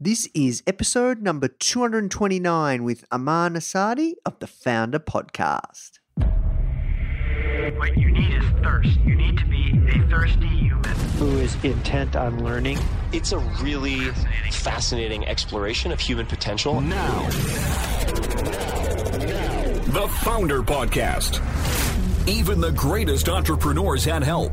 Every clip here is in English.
This is episode number 229 with Arman Assadi of the Foundr Podcast. What you need is thirst. You need to be a thirsty human who is intent on learning. It's a really fascinating exploration of human potential. Now, the Foundr Podcast. Even the greatest entrepreneurs had help.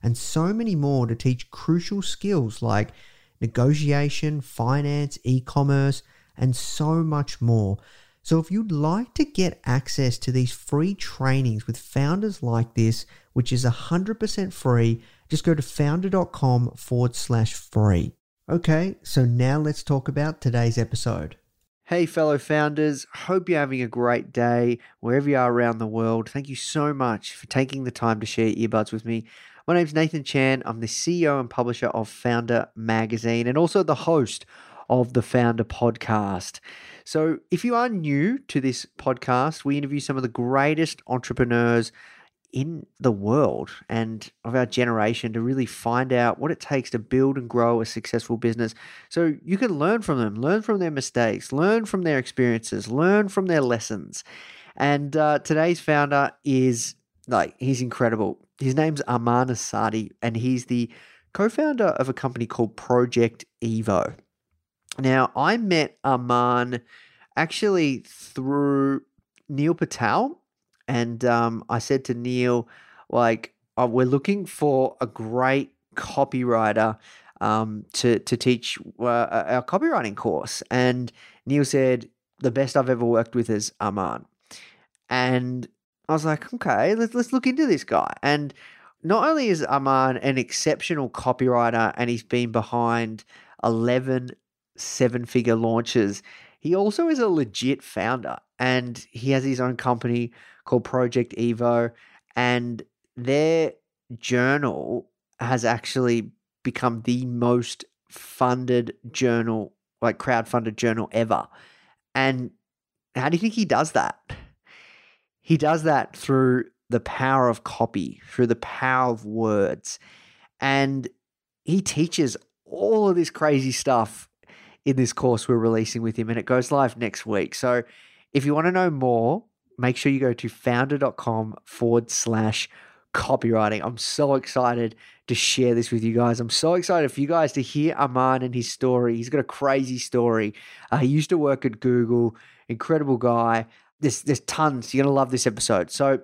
and so many more to teach crucial skills like negotiation, finance, e-commerce, and so much more. So if you'd like to get access to these free trainings with founders like this, which is 100% free, just go to foundr.com/free. Okay, so now let's talk about today's episode. Hey fellow founders, hope you're having a great day wherever you are around the world. Thank you so much for taking the time to share earbuds with me. My name's Nathan Chan. I'm the CEO and publisher of Foundr Magazine and also the host of the Foundr Podcast. So if you are new to this podcast, we interview some of the greatest entrepreneurs in the world and of our generation to really find out what it takes to build and grow a successful business. So you can learn from them, learn from their mistakes, learn from their experiences, learn from their lessons. And today's founder is he's incredible. His name's Arman Assadi, and he's the co-founder of a company called Project Evo. Now, I met Arman actually through Neil Patel, and I said to Neil, we're looking for a great copywriter to teach our copywriting course. And Neil said, the best I've ever worked with is Arman. And I was like, okay, let's look into this guy. And not only is Arman an exceptional copywriter and he's been behind 11 seven-figure launches, he also is a legit founder and he has his own company called Project Evo, and their journal has actually become the most funded journal, crowdfunded journal ever. And how do you think he does that? He does that through the power of copy, through the power of words. And he teaches all of this crazy stuff in this course we're releasing with him, and it goes live next week. So if you want to know more, make sure you go to foundr.com/copywriting. I'm so excited to share this with you guys. I'm so excited for you guys to hear Arman and his story. He's got a crazy story. He used to work at Google, incredible guy. There's tons. You're going to love this episode. So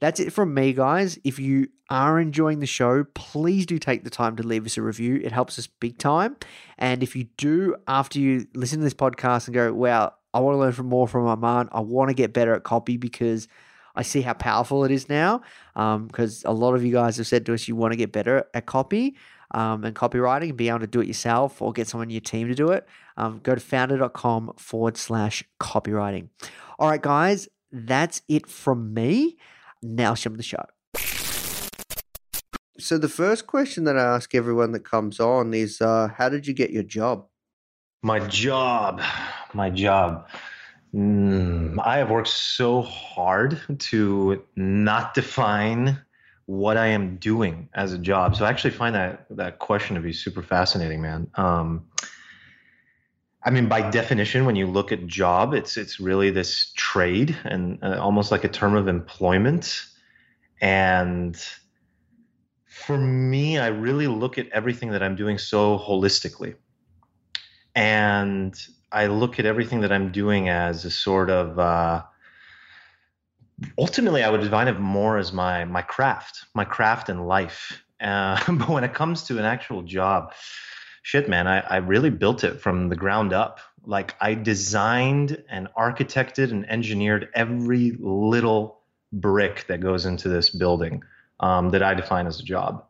that's it from me, guys. If you are enjoying the show, please do take the time to leave us a review. It helps us big time. And if you do, after you listen to this podcast and go, wow, I want to learn more from Arman. I want to get better at copy because I see how powerful it is now. Because a lot of you guys have said to us, you want to get better at copy and copywriting and be able to do it yourself or get someone in your team to do it. Go to foundr.com/copywriting. All right, guys, that's it from me. Now, some of the show. So the first question that I ask everyone that comes on is, how did you get your job? My job. I have worked so hard to not define what I am doing as a job. So I actually find that question to be super fascinating, man. I mean, by definition, when you look at job, it's really this trade and almost like a term of employment. And for me, I really look at everything that I'm doing so holistically. And I look at everything that I'm doing as a sort of, ultimately, I would define it more as my craft in life. But when it comes to an actual job, shit, man, I really built it from the ground up. Like, I designed and architected and engineered every little brick that goes into this building that I define as a job.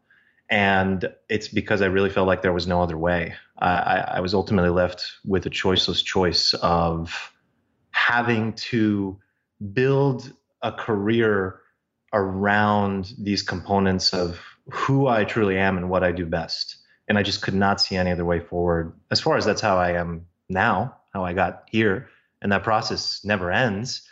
And it's because I really felt like there was no other way. I was ultimately left with a choiceless choice of having to build a career around these components of who I truly am and what I do best. And I just could not see any other way forward. As far as that's how I am now, how I got here, and that process never ends.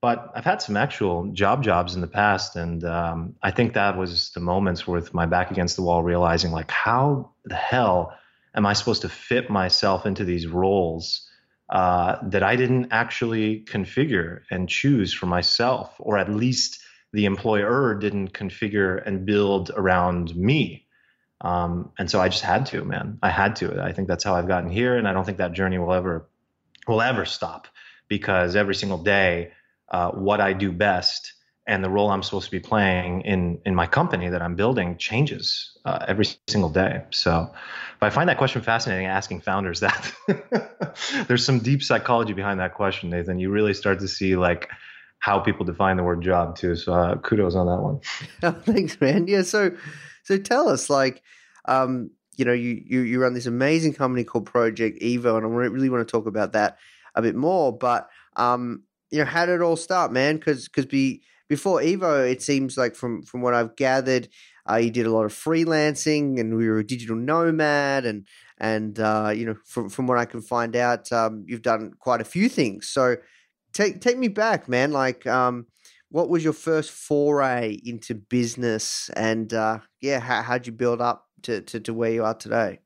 But I've had some actual jobs in the past, and I think that was the moments with my back against the wall, realizing, like, how the hell am I supposed to fit myself into these roles that I didn't actually configure and choose for myself, or at least the employer didn't configure and build around me. And so I just had to, man. I had to. I think that's how I've gotten here, and I don't think that journey will ever stop, because every single day, what I do best and the role I'm supposed to be playing in my company that I'm building changes every single day. So, but I find that question fascinating, asking founders that. There's some deep psychology behind that question, Nathan. You really start to see, like, how people define the word job too. So kudos on that one. Oh, thanks, man. Yeah. So tell us, like, you know, you run this amazing company called Project Evo, and I really want to talk about that a bit more, but, you know, how did it all start, man? Because before Evo, it seems like from what I've gathered, you did a lot of freelancing, and we were a digital nomad, and you know, from what I can find out, you've done quite a few things. So take me back, man. Like, what was your first foray into business, and how'd you build up to where you are today?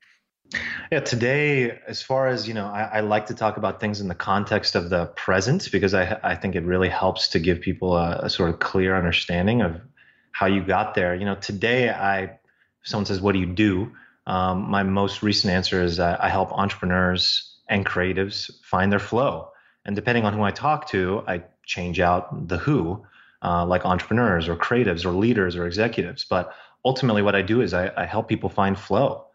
Yeah, today, as far as, you know, I like to talk about things in the context of the present, because I think it really helps to give people a sort of clear understanding of how you got there. You know, today, if someone says, what do you do? My most recent answer is I help entrepreneurs and creatives find their flow. And depending on who I talk to, I change out the who, like entrepreneurs or creatives or leaders or executives. But ultimately what I do is I help people find flow.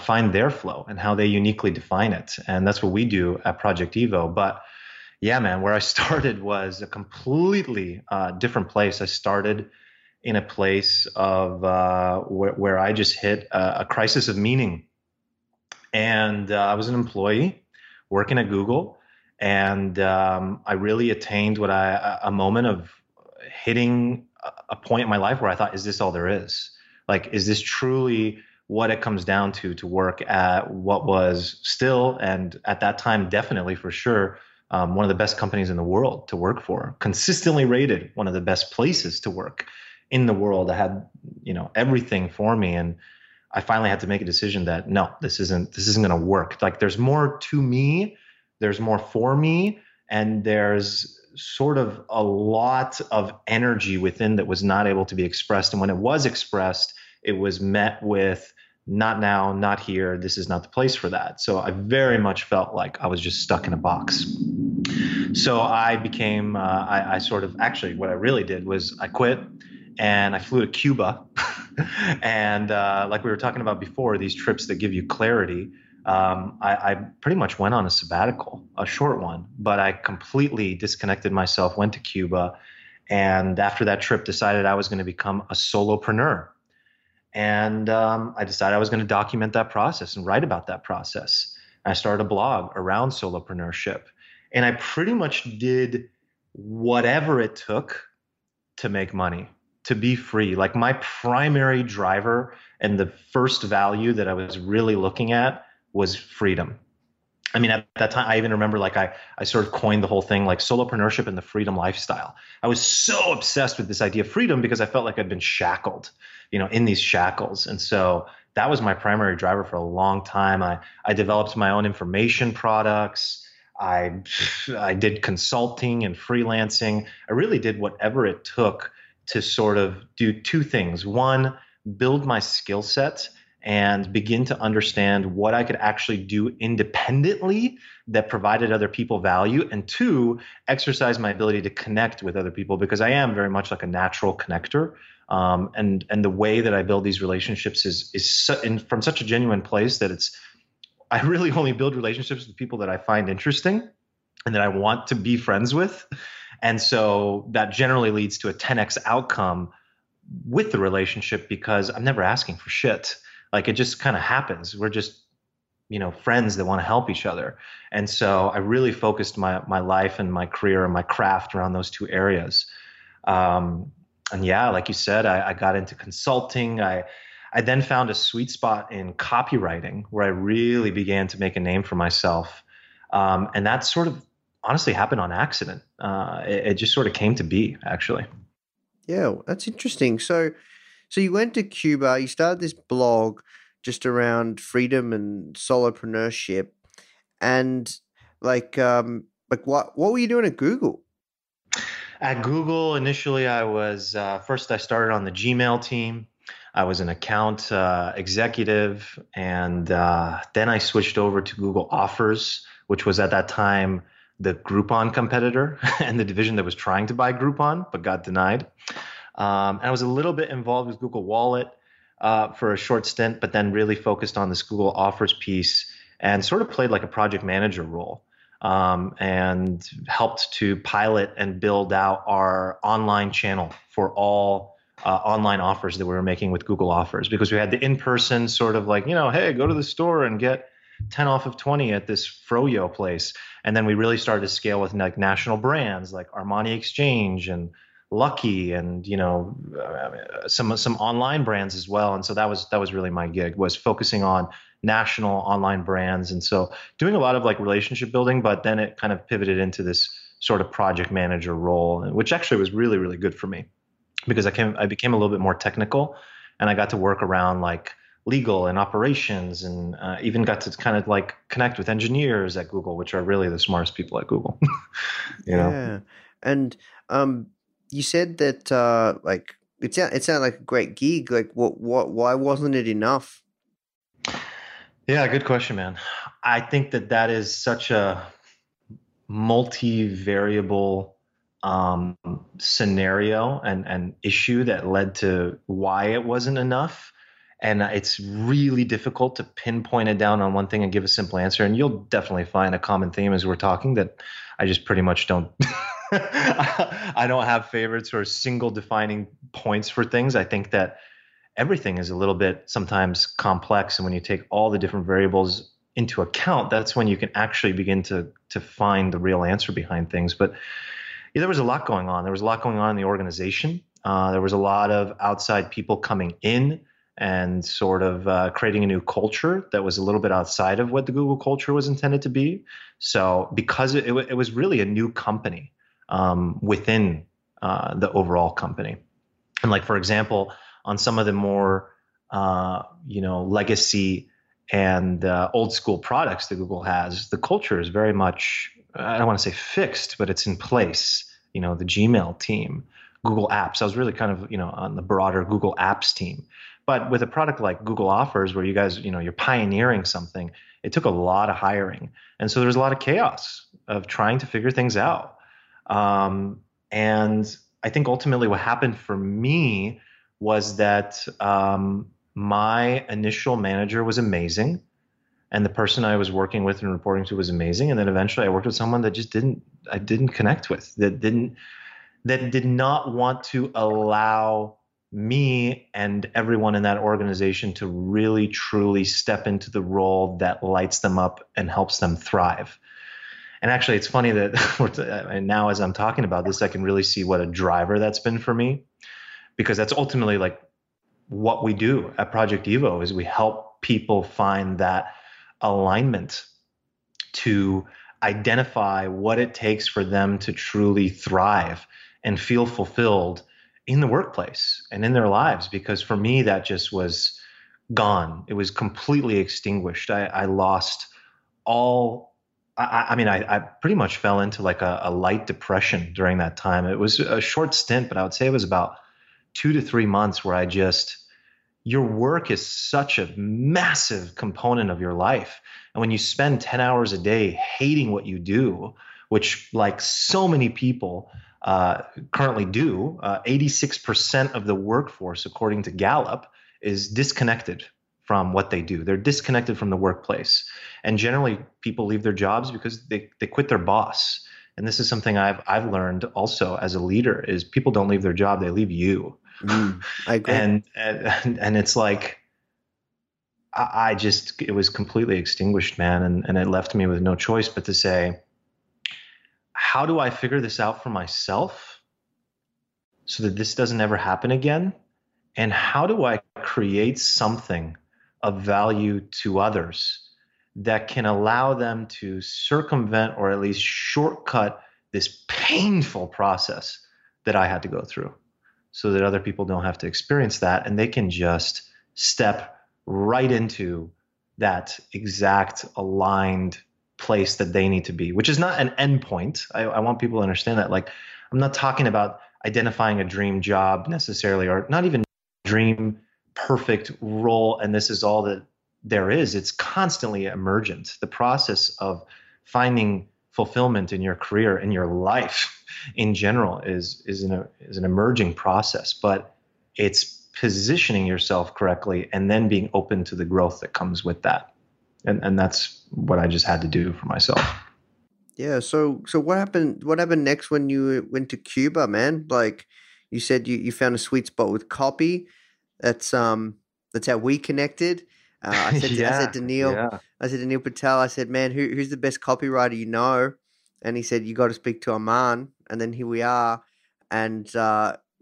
Find their flow and how they uniquely define it. And that's what we do at Project Evo. But yeah, man, where I started was a completely different place. I started in a place of where I just hit a crisis of meaning. And I was an employee working at Google. And I really attained a moment of hitting a point in my life where I thought, is this all there is? Like, is this truly what it comes down to work at what was still, and at that time, definitely for sure, one of the best companies in the world to work for, consistently rated one of the best places to work in the world. I had, you know, everything for me. And I finally had to make a decision that, no, this isn't going to work. Like, there's more to me, there's more for me, and there's sort of a lot of energy within that was not able to be expressed. And when it was expressed, it was met with not now, not here. This is not the place for that. So I very much felt like I was just stuck in a box. So I became, what I really did was I quit and I flew to Cuba. And like we were talking about before, these trips that give you clarity, I pretty much went on a sabbatical, a short one, but I completely disconnected myself, went to Cuba. And after that trip, decided I was going to become a solopreneur. And I decided I was going to document that process and write about that process. I started a blog around solopreneurship. And I pretty much did whatever it took to make money, to be free. Like, my primary driver and the first value that I was really looking at was freedom. I mean, at that time, I even remember, like, I sort of coined the whole thing, like, solopreneurship and the freedom lifestyle. I was so obsessed with this idea of freedom because I felt like I'd been shackled, you know, in these shackles. And so that was my primary driver for a long time. I developed my own information products. I did consulting and freelancing. I really did whatever it took to sort of do two things. One, build my skill set and begin to understand what I could actually do independently that provided other people value. And two, exercise my ability to connect with other people, because I am very much like a natural connector. And the way that I build these relationships is from such a genuine place that I really only build relationships with people that I find interesting and that I want to be friends with. And so that generally leads to a 10x outcome with the relationship, because I'm never asking for shit. Like, it just kind of happens. We're just, you know, friends that want to help each other. And so I really focused my life and my career and my craft around those two areas. And yeah, like you said, I got into consulting. I then found a sweet spot in copywriting where I really began to make a name for myself. And that sort of honestly happened on accident. It just sort of came to be, actually. Yeah, well, that's interesting. So you went to Cuba, you started this blog just around freedom and solopreneurship, and like what were you doing at Google? At Google, initially I was, first I started on the Gmail team. I was an account executive, and then I switched over to Google Offers, which was at that time the Groupon competitor and the division that was trying to buy Groupon but got denied. And I was a little bit involved with Google Wallet for a short stint, but then really focused on this Google Offers piece and sort of played like a project manager role, and helped to pilot and build out our online channel for all online offers that we were making with Google Offers, because we had the in-person sort of like, you know, hey, go to the store and get 10 off of 20 at this froyo place. And then we really started to scale with like national brands like Armani Exchange and Lucky, and you know, some online brands as well. And so that was really my gig, was focusing on national online brands, and so doing a lot of like relationship building. But then it kind of pivoted into this sort of project manager role, which actually was really, really good for me, because I became a little bit more technical, and I got to work around like legal and operations, and even got to kind of like connect with engineers at Google, which are really the smartest people at Google. you know? And you said that like it sounded like a great gig. Like what why wasn't it enough? Yeah, good question, man. I think that is such a multivariable scenario and issue that led to why it wasn't enough. And it's really difficult to pinpoint it down on one thing and give a simple answer. And you'll definitely find a common theme as we're talking that I just pretty much don't I don't have favorites or single defining points for things. I think that everything is a little bit sometimes complex. And when you take all the different variables into account, that's when you can actually begin to find the real answer behind things. But yeah, there was a lot going on. There was a lot going on in the organization. There was a lot of outside people coming in and sort of creating a new culture that was a little bit outside of what the Google culture was intended to be. So because it was really a new company. Within the overall company. And like, for example, on some of the more, you know, legacy and old school products that Google has, the culture is very much, I don't want to say fixed, but it's in place. You know, the Gmail team, Google Apps. I was really kind of, you know, on the broader Google Apps team. But with a product like Google Offers, where you guys, you know, you're pioneering something, it took a lot of hiring. And so there was a lot of chaos of trying to figure things out. And I think ultimately what happened for me was that my initial manager was amazing, and the person I was working with and reporting to was amazing. And then eventually I worked with someone that just I didn't connect with, that did not want to allow me and everyone in that organization to really truly step into the role that lights them up and helps them thrive. And actually, it's funny that now as I'm talking about this, I can really see what a driver that's been for me, because that's ultimately like what we do at Project Evo is we help people find that alignment to identify what it takes for them to truly thrive and feel fulfilled in the workplace and in their lives. Because for me, that just was gone. It was completely extinguished. I lost all, I pretty much fell into like a light depression during that time. It was a short stint, but I would say it was about 2 to 3 months where I just, your work is such a massive component of your life. And when you spend 10 hours a day hating what you do, which like so many people currently do, 86% of the workforce, according to Gallup, is disconnected from what they do. They're disconnected from the workplace. And generally people leave their jobs because they quit their boss. And this is something I've learned also as a leader is people don't leave their job, they leave you. I agree. And it's like, I just, it was completely extinguished, man. And it left me with no choice but to say, how do I figure this out for myself so that this doesn't ever happen again? And how do I create something of value to others that can allow them to circumvent or at least shortcut this painful process that I had to go through so that other people don't have to experience that and they can just step right into that exact aligned place that they need to be, which is not an endpoint. I want people to understand that. Like, I'm not talking about identifying a dream job necessarily, or not even dream perfect role. And this is all that there is. It's constantly emergent. The process of finding fulfillment in your career, in your life in general is an emerging process, but it's positioning yourself correctly and then being open to the growth that comes with that. And that's what I just had to do for myself. Yeah. So what happened next when you went to Cuba, man? Like you said, you found a sweet spot with copy. That's how we connected. I said to Neil Patel, I said, man, who's the best copywriter you know? And he said, you got to speak to Arman. And then here we are. And,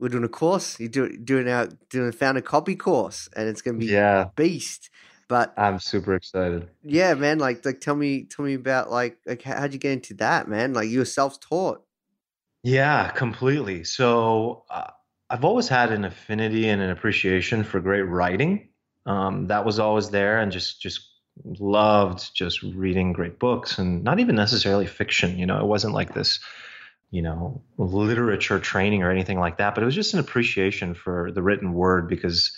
we're doing a course. You're doing a Foundr Copy course, and it's going to be a beast. But I'm super excited. Yeah, man. Like tell me about like how'd you get into that, man? Like you were self-taught. Yeah, completely. So I've always had an affinity and an appreciation for great writing. That was always there, and just loved just reading great books, and not even necessarily fiction. You know, it wasn't like this, you know, literature training or anything like that, but it was just an appreciation for the written word because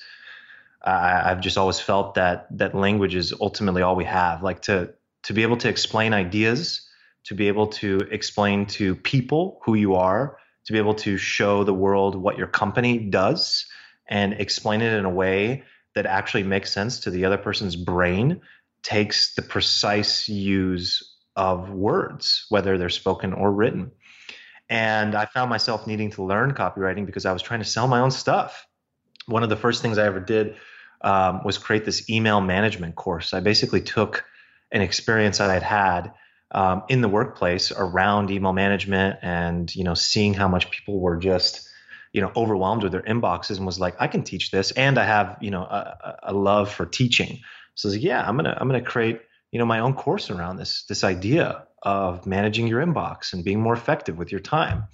I've just always felt that language is ultimately all we have. Like to be able to explain ideas, to be able to explain to people who you are, to be able to show the world what your company does and explain it in a way that actually makes sense to the other person's brain takes the precise use of words, whether they're spoken or written. And I found myself needing to learn copywriting because I was trying to sell my own stuff. One of the first things I ever did was create this email management course. I basically took an experience that I'd had in the workplace around email management and, you know, seeing how much people were just, you know, overwhelmed with their inboxes and was like, I can teach this. And I have, you know, a love for teaching. So I was like, yeah, I'm going to create, you know, my own course around this idea of managing your inbox and being more effective with your time.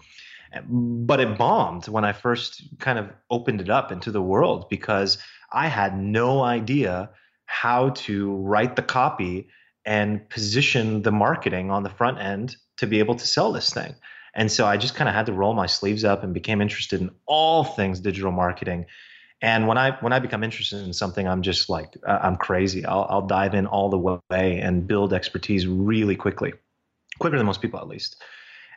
But it bombed when I first kind of opened it up into the world because I had no idea how to write the copy and position the marketing on the front end to be able to sell this thing. And so I just kind of had to roll my sleeves up and became interested in all things digital marketing. And when I become interested in something, I'm just like, I'm crazy. I'll dive in all the way and build expertise really quickly, quicker than most people at least.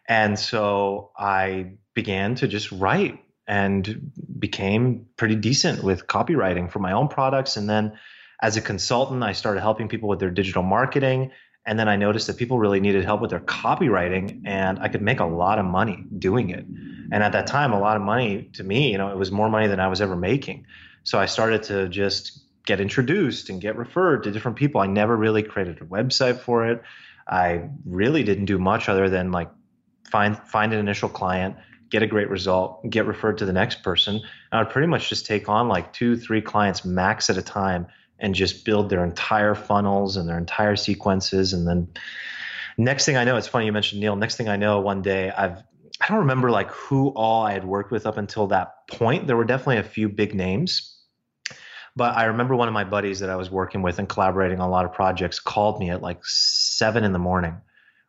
And so I began to just write and became pretty decent with copywriting for my own products. And then as a consultant, I started helping people with their digital marketing. And then I noticed that people really needed help with their copywriting and I could make a lot of money doing it. And at that time, a lot of money to me, you know, it was more money than I was ever making. So I started to just get introduced and get referred to different people. I never really created a website for it. I really didn't do much other than like find an initial client, get a great result, get referred to the next person. And I would pretty much just take on like 2-3 clients max at a time and just build their entire funnels and their entire sequences. And then next thing I know, it's funny you mentioned Neil. Next thing I know, one day I don't remember like who all I had worked with up until that point. There were definitely a few big names, but I remember one of my buddies that I was working with and collaborating on a lot of projects called me at like 7 in the morning,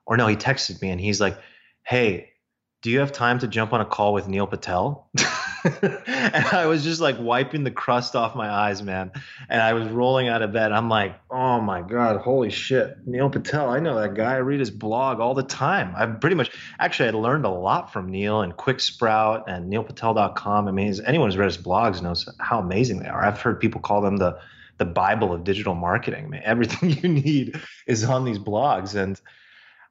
or no, he texted me and he's like, "Hey, do you have time to jump on a call with Neil Patel?" And I was just like wiping the crust off my eyes, man. And I was rolling out of bed. I'm like, oh my God, holy shit. Neil Patel. I know that guy. I read his blog all the time. I've pretty much, actually, I learned a lot from Neil and QuickSprout and neilpatel.com. I mean, anyone who's read his blogs knows how amazing they are. I've heard people call them the Bible of digital marketing. I mean, everything you need is on these blogs. And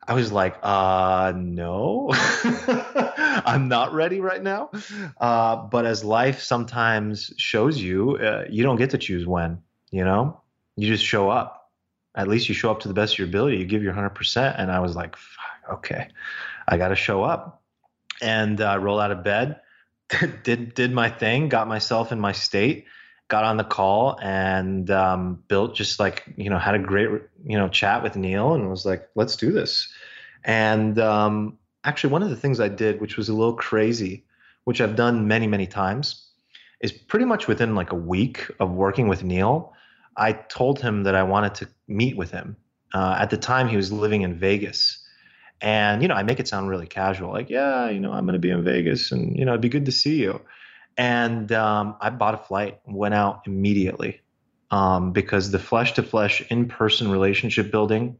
I was like, no, I'm not ready right now. But as life sometimes shows you, you don't get to choose when, you know, you just show up. At least you show up to the best of your ability. You give your 100%. And I was like, fuck, okay, I got to show up. And I rolled out of bed, did my thing, got myself in my state, got on the call, and built just like, you know, had a great, you know, chat with Neil and was like, let's do this. And actually one of the things I did, which was a little crazy, which I've done many, many times, is pretty much within like a week of working with Neil, I told him that I wanted to meet with him. At the time he was living in Vegas. And, you know, I make it sound really casual, like, yeah, you know, I'm going to be in Vegas and, you know, it'd be good to see you. And I bought a flight, went out immediately because the flesh-to-flesh in-person relationship building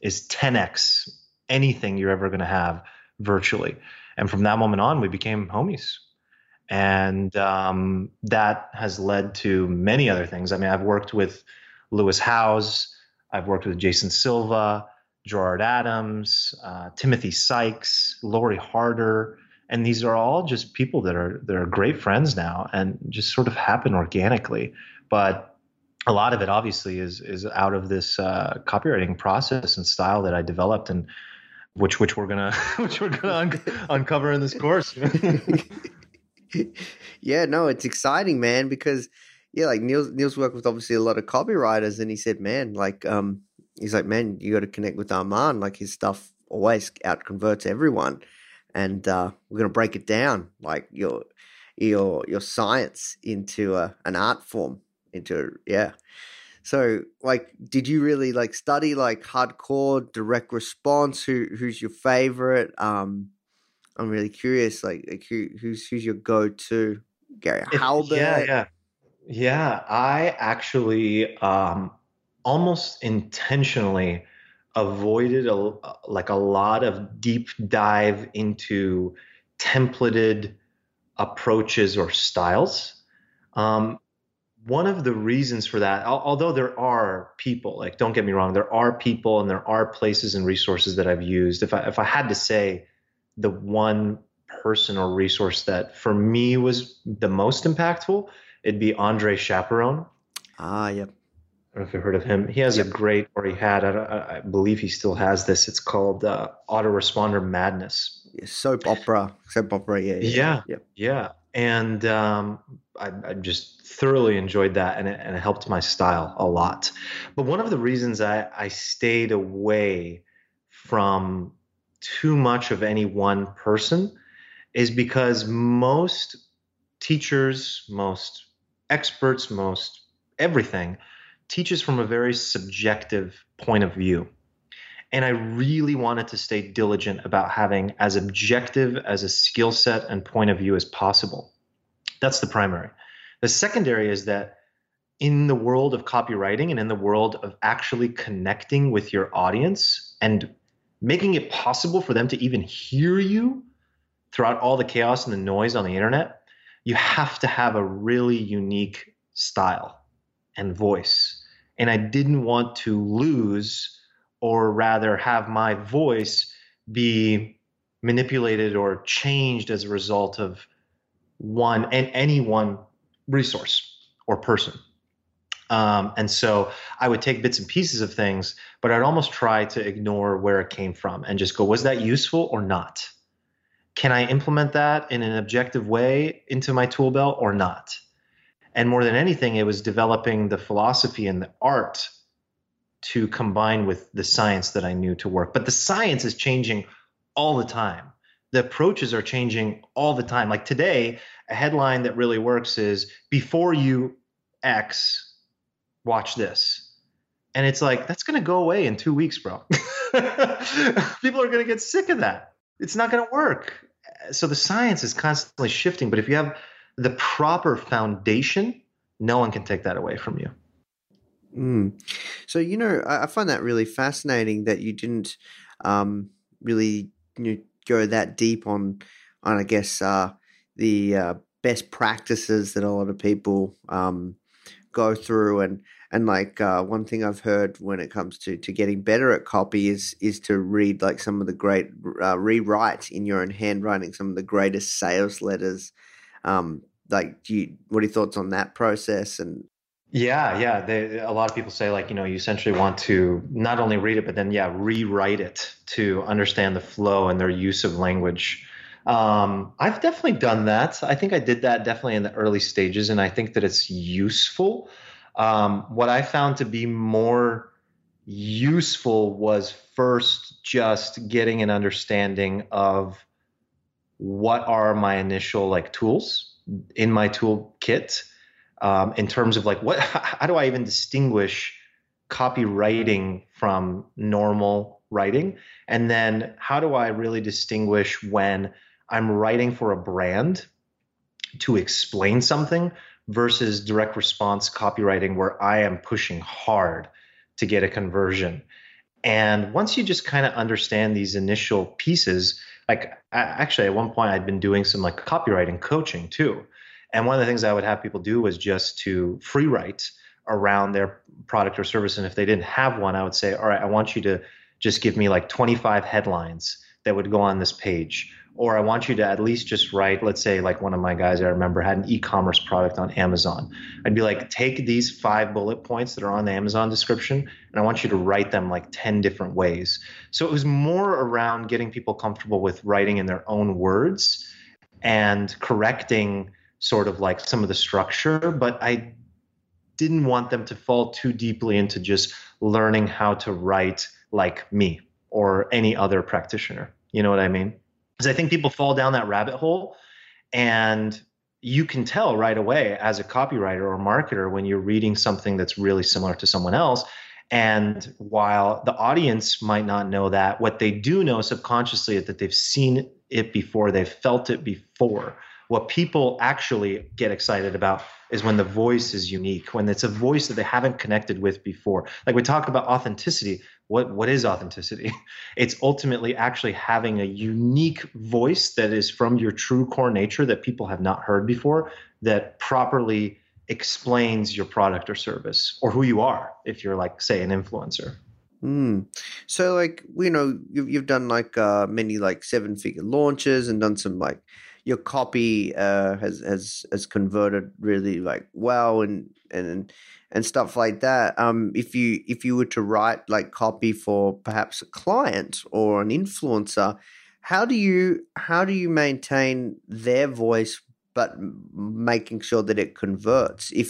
is 10x anything you're ever going to have virtually. And from that moment on, we became homies. And that has led to many other things. I mean, I've worked with Lewis Howes. I've worked with Jason Silva, Gerard Adams, Timothy Sykes, Lori Harder. And these are all just people that are great friends now and just sort of happen organically. But a lot of it obviously is out of this copywriting process and style that I developed, and which we're gonna uncover in this course. Yeah, no, it's exciting, man, because yeah, like Neil's worked with obviously a lot of copywriters, and he said, man, like he's like, man, you got to connect with Arman. Like his stuff always out converts everyone. And we're going to break it down, like your science into an art form, into yeah. So, like, did you really like study like hardcore direct response? Who's your favorite? I'm really curious. Like who's your go-to? Gary Halbert. Yeah. I actually almost intentionally avoided a lot of deep dive into templated approaches or styles. One of the reasons for that, although there are people, like don't get me wrong, there are people and there are places and resources that I've used. If I had to say the one person or resource that for me was the most impactful, it'd be Andre Chaperon. Ah, yep. I don't know if you've heard of him. He has a great, or he had, I believe he still has this. It's called Autoresponder Madness. Yeah, soap opera. Yeah. And I just thoroughly enjoyed that, and it helped my style a lot. But one of the reasons I stayed away from too much of any one person is because most teachers, most experts, most everything teaches from a very subjective point of view. And I really wanted to stay diligent about having as objective as a skill set and point of view as possible. That's the primary. The secondary is that in the world of copywriting and in the world of actually connecting with your audience and making it possible for them to even hear you throughout all the chaos and the noise on the internet, you have to have a really unique style and voice. And I didn't want to lose, or rather have my voice be manipulated or changed as a result of one and any one resource or person. And so I would take bits and pieces of things, but I'd almost try to ignore where it came from and just go, was that useful or not? Can I implement that in an objective way into my tool belt or not? And more than anything, it was developing the philosophy and the art to combine with the science that I knew to work. But the science is changing all the time. The approaches are changing all the time. Like today, a headline that really works is, before you X, watch this. And it's like, that's going to go away in 2 weeks, bro. People are going to get sick of that. It's not going to work. So the science is constantly shifting. But if you have the proper foundation, no one can take that away from you. Mm. So, you know, I find that really fascinating that you didn't really go that deep on I guess, the best practices that a lot of people go through. And like one thing I've heard when it comes to getting better at copy is to read like some of the great rewrite in your own handwriting some of the greatest sales letters. Like, what are your thoughts on that process? And yeah, a lot of people say like, you essentially want to not only read it, but then rewrite it to understand the flow and their use of language. I've definitely done that. I think I did that definitely in the early stages, and I think that it's useful. What I found to be more useful was first just getting an understanding of what are my initial like tools in my toolkit, in terms of like how do I even distinguish copywriting from normal writing? And then how do I really distinguish when I'm writing for a brand to explain something versus direct response copywriting where I am pushing hard to get a conversion. And once you just kind of understand these initial pieces, like actually at one point I'd been doing some like copywriting coaching too. And one of the things I would have people do was just to free write around their product or service. And if they didn't have one, I would say, all right, I want you to just give me like 25 headlines that would go on this page. Or I want you to at least just write, let's say like one of my guys I remember had an e-commerce product on Amazon. I'd be like, take these 5 bullet points that are on the Amazon description, and I want you to write them like 10 different ways. So it was more around getting people comfortable with writing in their own words and correcting sort of like some of the structure. But I didn't want them to fall too deeply into just learning how to write like me or any other practitioner. You know what I mean? Because I think people fall down that rabbit hole, and you can tell right away as a copywriter or marketer when you're reading something that's really similar to someone else. And while the audience might not know that, what they do know subconsciously is that they've seen it before, they've felt it before. What people actually get excited about is when the voice is unique, when it's a voice that they haven't connected with before. Like we talked about authenticity. What is authenticity? It's ultimately actually having a unique voice that is from your true core nature that people have not heard before, that properly explains your product or service or who you are if you're like, say, an influencer. Mm. So like, you've done like many like 7-figure launches and done some like your copy has converted really like well and stuff like that. If you were to write like copy for perhaps a client or an influencer, how do you maintain their voice but making sure that it converts? You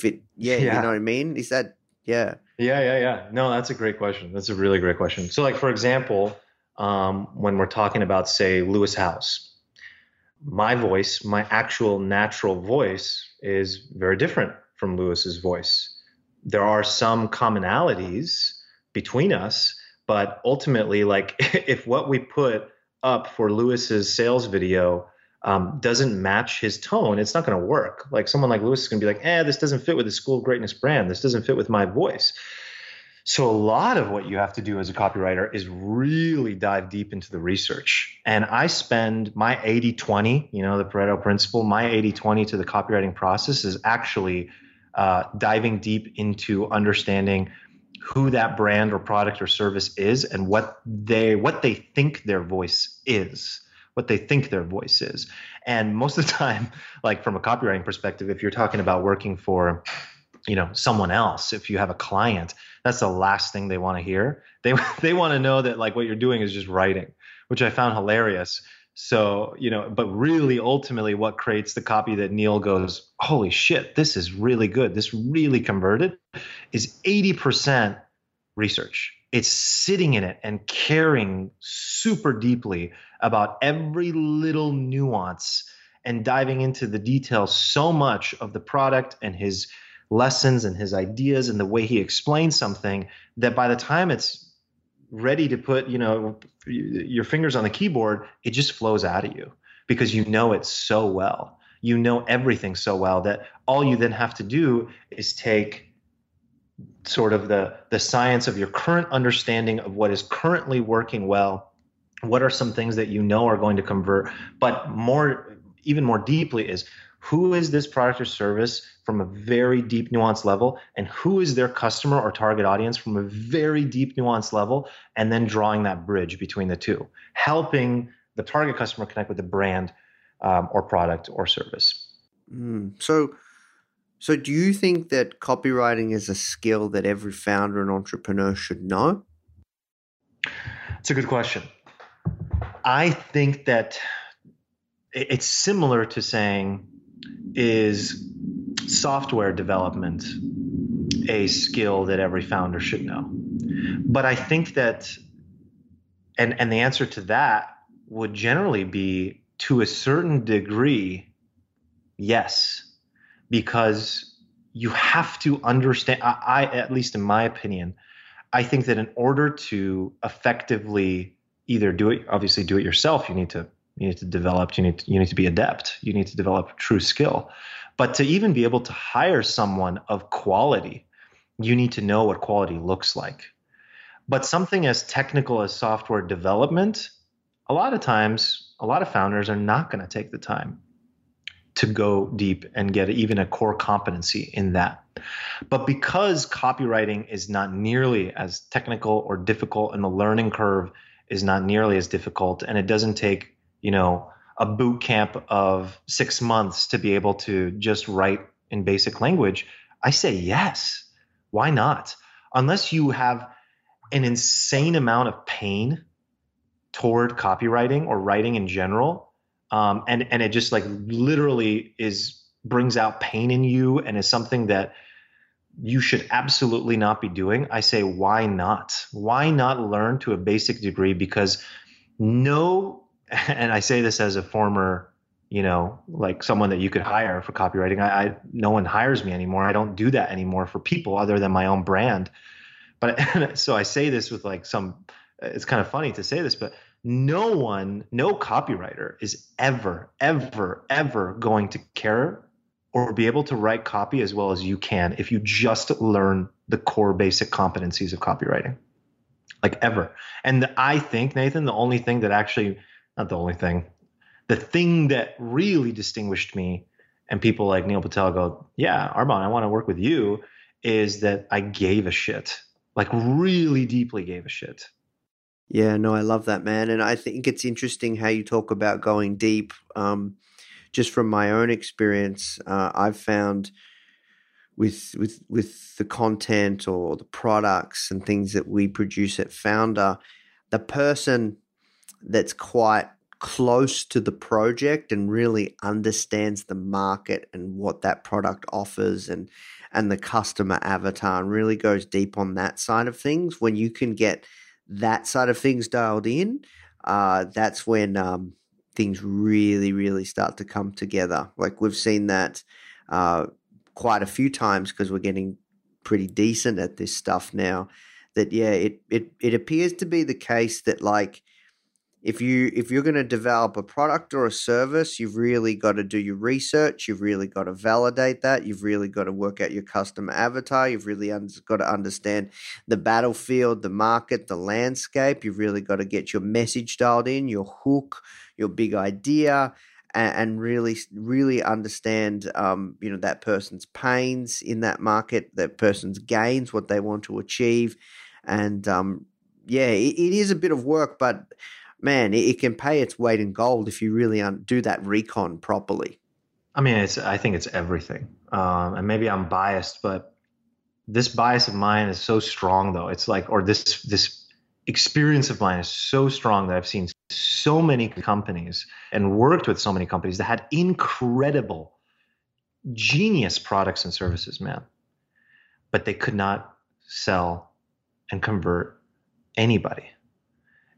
know what I mean? Is that yeah? No, that's a great question. That's a really great question. So like for example, when we're talking about say Lewis Howes. My voice, my actual natural voice is very different from Lewis's voice. There are some commonalities between us, but ultimately, like if what we put up for Lewis's sales video doesn't match his tone, it's not going to work. Like someone like Lewis is going to be like, this doesn't fit with the School of Greatness brand. This doesn't fit with my voice. So a lot of what you have to do as a copywriter is really dive deep into the research. And I spend my 80-20, the Pareto principle, my 80-20 to the copywriting process is actually diving deep into understanding who that brand or product or service is and what they think their voice is. And most of the time, like from a copywriting perspective, if you're talking about working for someone else, if you have a client, that's the last thing they want to hear. They want to know that like what you're doing is just writing, which I found hilarious. So, but really ultimately what creates the copy that Neil goes, holy shit, this is really good, this really converted, is 80% research. It's sitting in it and caring super deeply about every little nuance and diving into the details so much of the product and his lessons and his ideas and the way he explains something that by the time it's ready to put, you know, your fingers on the keyboard, it just flows out of you because you know it so well. You know everything so well that all you then have to do is take sort of the science of your current understanding of what is currently working well. What are some things that you know are going to convert? But more, even more deeply is, who is this product or service from a very deep nuanced level, and who is their customer or target audience from a very deep nuanced level, and then drawing that bridge between the two, helping the target customer connect with the brand or product or service. So do you think that copywriting is a skill that every founder and entrepreneur should know? That's a good question. I think that it's similar to saying, is software development a skill that every founder should know? But I think that, and the answer to that would generally be, to a certain degree, yes, because you have to understand, I at least in my opinion, I think that in order to effectively either do it yourself, you need to develop, you need to be adept, you need to develop true skill. But to even be able to hire someone of quality, you need to know what quality looks like. But something as technical as software development, a lot of times, a lot of founders are not going to take the time to go deep and get even a core competency in that. But because copywriting is not nearly as technical or difficult, and the learning curve is not nearly as difficult, and it doesn't take, you know, a boot camp of 6 months to be able to just write in basic language, I say yes. Why not? Unless you have an insane amount of pain toward copywriting or writing in general, and it just like literally brings out pain in you and is something that you should absolutely not be doing, I say, why not? Why not learn to a basic degree? Because and I say this as a former, you know, like someone that you could hire for copywriting. I no one hires me anymore. I don't do that anymore for people other than my own brand. But so I say this with like it's kind of funny to say this, but no copywriter is ever, ever, ever going to care or be able to write copy as well as you can if you just learn the core basic competencies of copywriting, like ever. And I think, Nathan, the thing that really distinguished me, and people like Neil Patel go, yeah, Arman, I want to work with you, is that I gave a shit, like really deeply gave a shit. Yeah, no, I love that, man. And I think it's interesting how you talk about going deep. Just from my own experience, I've found with the content or the products and things that we produce at Foundr, the person that's quite close to the project and really understands the market and what that product offers and the customer avatar and really goes deep on that side of things. When you can get that side of things dialed in, that's when things really, really start to come together. Like we've seen that quite a few times because we're getting pretty decent at this stuff now, that, yeah, it appears to be the case that like, if you're going to develop a product or a service, you've really got to do your research. You've really got to validate that. You've really got to work out your customer avatar. You've really got to understand the battlefield, the market, the landscape. You've really got to get your message dialed in, your hook, your big idea, and really, really understand, you know, that person's pains in that market, that person's gains, what they want to achieve. And yeah, it is a bit of work, but man, it can pay its weight in gold if you really do that recon properly. I mean, I think it's everything. And maybe I'm biased, but this bias of mine is so strong, though. It's like, or this experience of mine is so strong that I've seen so many companies and worked with so many companies that had incredible, genius products and services, man. But they could not sell and convert anybody.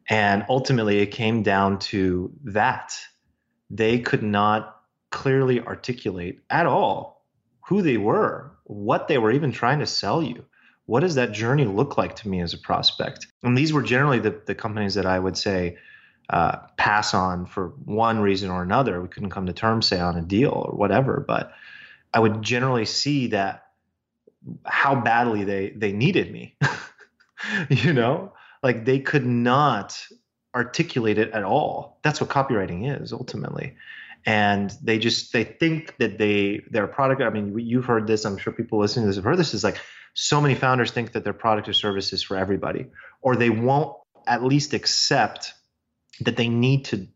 And ultimately, it came down to that. They could not clearly articulate at all who they were, what they were even trying to sell you. What does that journey look like to me as a prospect? And these were generally the companies that I would say pass on for one reason or another. We couldn't come to terms, say, on a deal or whatever. But I would generally see that how badly they needed me, you know? Like they could not articulate it at all. That's what copywriting is ultimately. And they think that their product, I mean, you've heard this, I'm sure people listening to this have heard this, is like so many founders think that their product or service is for everybody, or they won't at least accept that they need to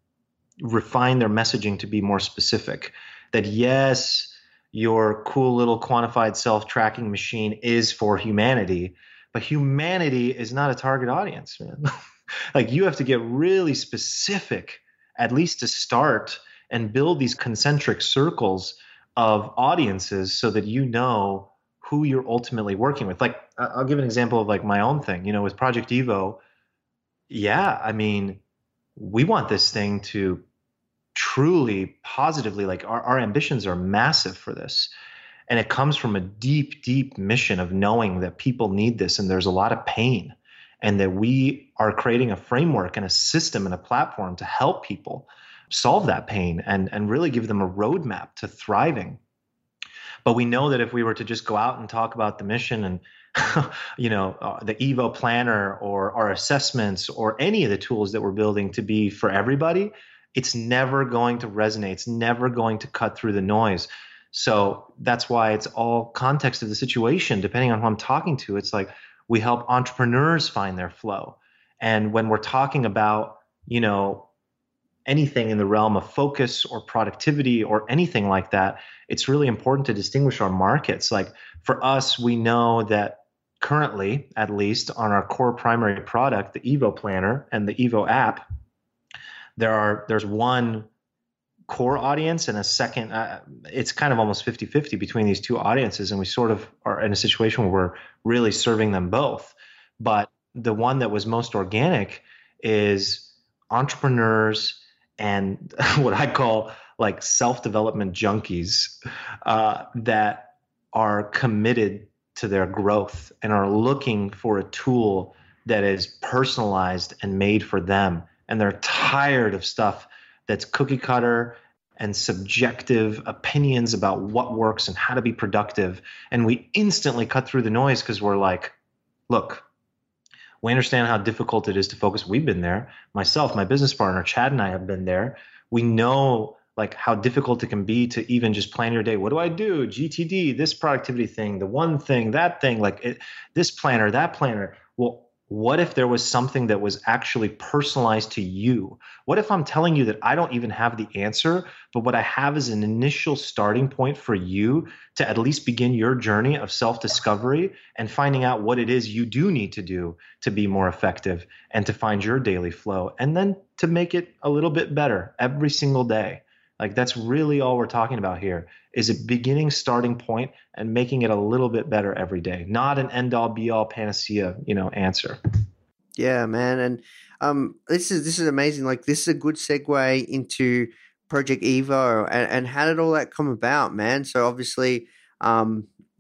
refine their messaging to be more specific. That yes, your cool little quantified self-tracking machine is for humanity, but humanity is not a target audience, man. Like you have to get really specific, at least to start, and build these concentric circles of audiences so that you know who you're ultimately working with. Like I'll give an example of like my own thing, you know, with Project Evo. Yeah, I mean, we want this thing to truly positively, like our ambitions are massive for this. And it comes from a deep, deep mission of knowing that people need this and there's a lot of pain, and that we are creating a framework and a system and a platform to help people solve that pain and really give them a roadmap to thriving. But we know that if we were to just go out and talk about the mission and you know, the Evo planner or our assessments or any of the tools that we're building to be for everybody, it's never going to resonate. It's never going to cut through the noise. So that's why it's all context of the situation. Depending on who I'm talking to, it's like we help entrepreneurs find their flow. And when we're talking about, you know, anything in the realm of focus or productivity or anything like that, it's really important to distinguish our markets. Like for us, we know that currently, at least on our core primary product, the Evo Planner and the Evo app, there's one core audience and a second, it's kind of almost 50-50 between these two audiences. And we sort of are in a situation where we're really serving them both. But the one that was most organic is entrepreneurs and what I call like self-development junkies that are committed to their growth and are looking for a tool that is personalized and made for them. And they're tired of stuff that's cookie cutter and subjective opinions about what works and how to be productive. And we instantly cut through the noise because we're like, look, we understand how difficult it is to focus. We've been there. Myself, my business partner, Chad, and I have been there. We know like how difficult it can be to even just plan your day. What do I do? GTD, this productivity thing, the one thing, that thing, like it, this planner, that planner. Well, what if there was something that was actually personalized to you? What if I'm telling you that I don't even have the answer, but what I have is an initial starting point for you to at least begin your journey of self-discovery and finding out what it is you do need to do to be more effective and to find your daily flow and then to make it a little bit better every single day. Like that's really all we're talking about here is a beginning starting point and making it a little bit better every day, not an end all be all panacea, you know, answer. Yeah, man. And this is amazing. Like this is a good segue into Project Evo and how did all that come about, man? So obviously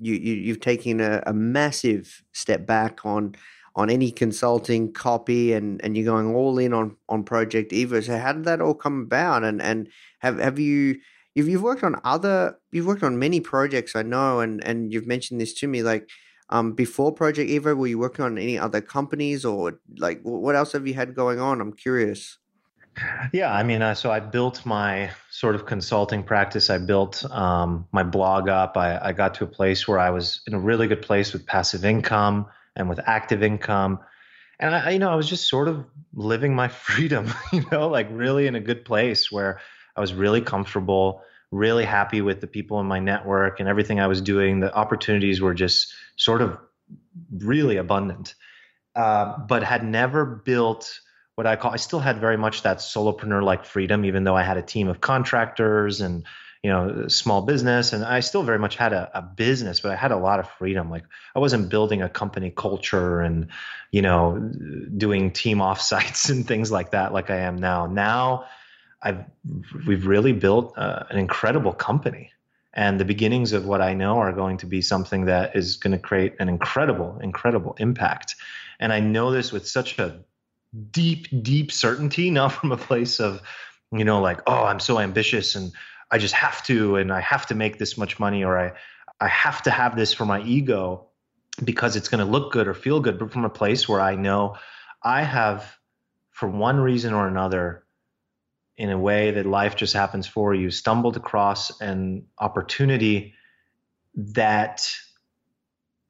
you've taken a massive step back on any consulting copy and you're going all in on Project Evo. So how did that all come about? And have you worked on many projects, I know, and you've mentioned this to me, like before Project Evo, were you working on any other companies or like what else have you had going on? I'm curious. Yeah, I mean, so I built my sort of consulting practice. I built my blog up. I got to a place where I was in a really good place with passive income and with active income. And I was just sort of living my freedom, you know, like really in a good place where I was really comfortable, really happy with the people in my network and everything I was doing. The opportunities were just sort of really abundant, but had never built what I call, I still had very much that solopreneur-like freedom, even though I had a team of contractors and, small business. And I still very much had a business, but I had a lot of freedom. Like I wasn't building a company culture and, doing team offsites and things like that, like I am now. Now we've really built an incredible company. And the beginnings of what I know are going to be something that is going to create an incredible, incredible impact. And I know this with such a deep, deep certainty, not from a place of, I'm so ambitious and I just have to, and I have to make this much money, or I have to have this for my ego because it's going to look good or feel good, but from a place where I know I have, for one reason or another, in a way that life just happens for you, stumbled across an opportunity that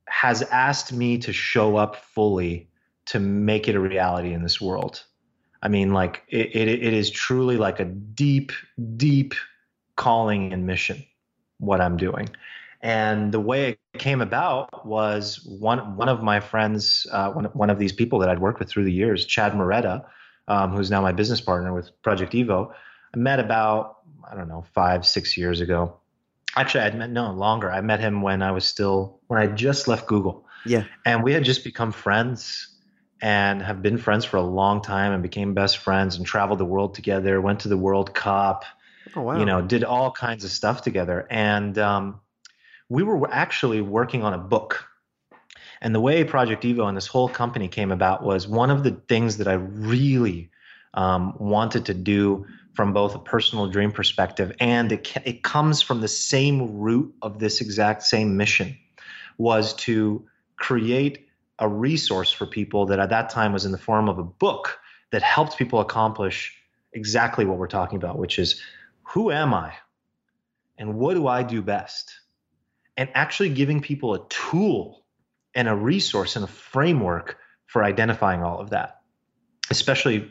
has asked me to show up fully to make it a reality in this world. I mean, like it is truly like a deep, deep calling and mission, what I'm doing. And the way it came about was one of my friends, one of these people that I'd worked with through the years, Chad Moretta, who's now my business partner with Project Evo, I met about, 5-6 years ago. Actually, longer. I met him when I just left Google. Yeah. And we had just become friends and have been friends for a long time and became best friends and traveled the world together, went to the World Cup, oh, wow. Did all kinds of stuff together. And we were actually working on a book. And the way Project Evo and this whole company came about was one of the things that I really wanted to do from both a personal dream perspective, and it comes from the same root of this exact same mission, was to create a resource for people that at that time was in the form of a book that helped people accomplish exactly what we're talking about, which is who am I and what do I do best? And actually giving people a tool and a resource and a framework for identifying all of that, especially,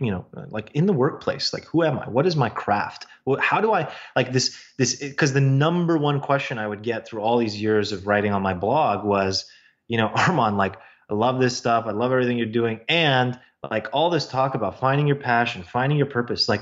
like in the workplace, like who am I? What is my craft? How do I like this? Because the number one question I would get through all these years of writing on my blog was, Arman, like I love this stuff. I love everything you're doing. And like all this talk about finding your passion, finding your purpose, like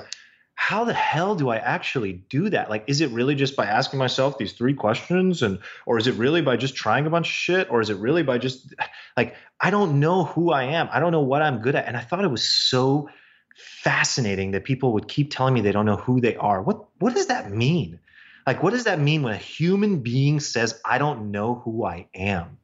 how the hell do I actually do that? Like, is it really just by asking myself these three questions, or is it really by just trying a bunch of shit? Or is it really by just like, I don't know who I am. I don't know what I'm good at. And I thought it was so fascinating that people would keep telling me they don't know who they are. What does that mean? Like, what does that mean when a human being says, I don't know who I am?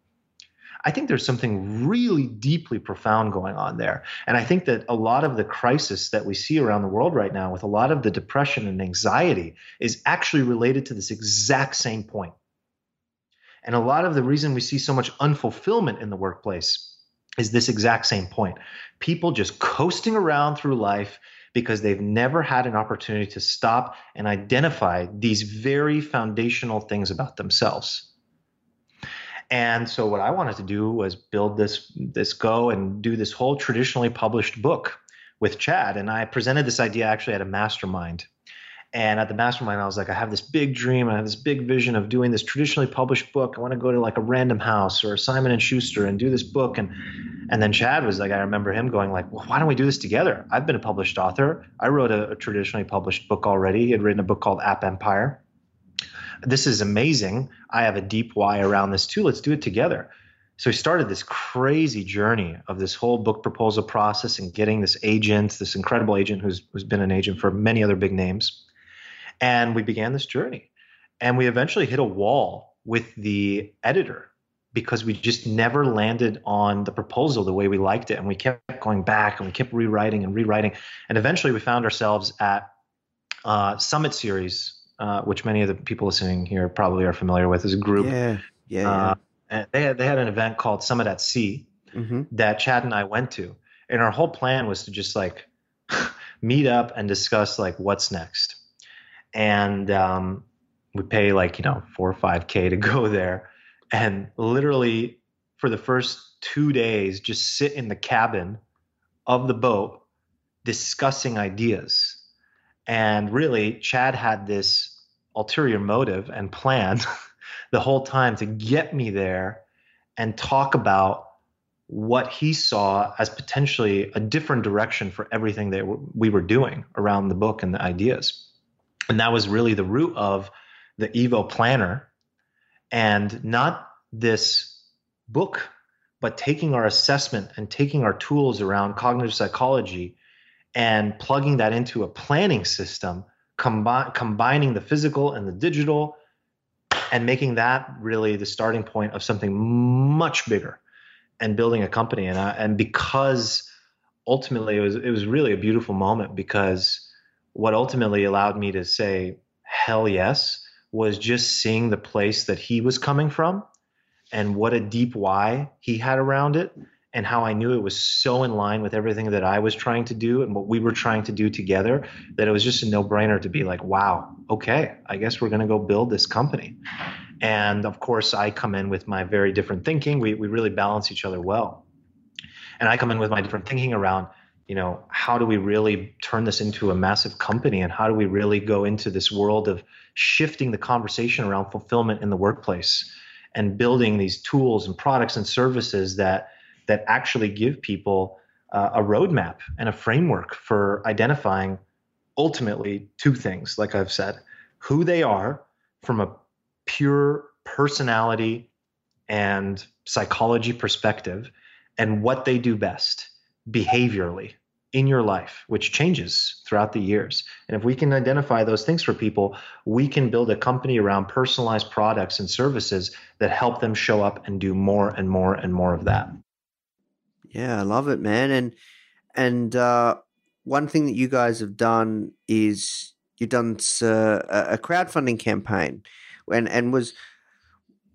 I think there's something really deeply profound going on there. And I think that a lot of the crisis that we see around the world right now with a lot of the depression and anxiety is actually related to this exact same point. And a lot of the reason we see so much unfulfillment in the workplace is this exact same point. People just coasting around through life because they've never had an opportunity to stop and identify these very foundational things about themselves. And so what I wanted to do was build this and do this whole traditionally published book with Chad. And I presented this idea actually at a mastermind. And at the mastermind, I was like, I have this big dream. I have this big vision of doing this traditionally published book. I want to go to like a Random House or a Simon & Schuster and do this book. And then Chad was like, I remember him going like, well, why don't we do this together? I've been a published author. I wrote a traditionally published book already. He had written a book called App Empire. This is amazing. I have a deep why around this too. Let's do it together. So we started this crazy journey of this whole book proposal process and getting this agent, this incredible agent who's been an agent for many other big names. And we began this journey. And we eventually hit a wall with the editor because we just never landed on the proposal the way we liked it. And we kept going back and we kept rewriting. And eventually we found ourselves at Summit Series, which many of the people listening here probably are familiar with, is a group. Yeah. And they had an event called Summit at Sea that Chad and I went to. And our whole plan was to just like meet up and discuss like what's next. And we pay like, $4,000 or $5,000 to go there. And literally for the first 2 days, just sit in the cabin of the boat discussing ideas. And really, Chad had this ulterior motive and plan the whole time to get me there and talk about what he saw as potentially a different direction for everything that we were doing around the book and the ideas. And that was really the root of the Evo planner and not this book, but taking our assessment and taking our tools around cognitive psychology and plugging that into a planning system, combining the physical and the digital, and making that really the starting point of something much bigger and building a company. And because ultimately it was really a beautiful moment, because what ultimately allowed me to say, hell yes, was just seeing the place that he was coming from and what a deep why he had around it, and how I knew it was so in line with everything that I was trying to do and what we were trying to do together, that it was just a no-brainer to be like, wow, okay, I guess we're going to go build this company. And of course, I come in with my very different thinking. We really balance each other well. And I come in with my different thinking around, you know, how do we really turn this into a massive company, and how do we really go into this world of shifting the conversation around fulfillment in the workplace and building these tools and products and services that actually give people a roadmap and a framework for identifying ultimately two things, like I've said, who they are from a pure personality and psychology perspective, and what they do best behaviorally in your life, which changes throughout the years. And if we can identify those things for people, we can build a company around personalized products and services that help them show up and do more and more and more of that. Yeah, I love it, man. And one thing that you guys have done is you've done a crowdfunding campaign. And was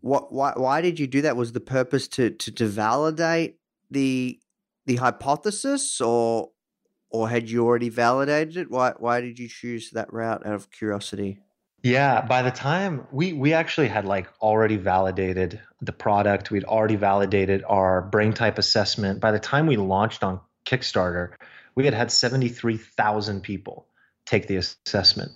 what? Why did you do that? Was the purpose to validate the hypothesis, or had you already validated it? Why did you choose that route, out of curiosity? Yeah, by the time we actually had already validated the product, we'd already validated our brain type assessment. By the time we launched on Kickstarter, we had 73,000 people take the assessment,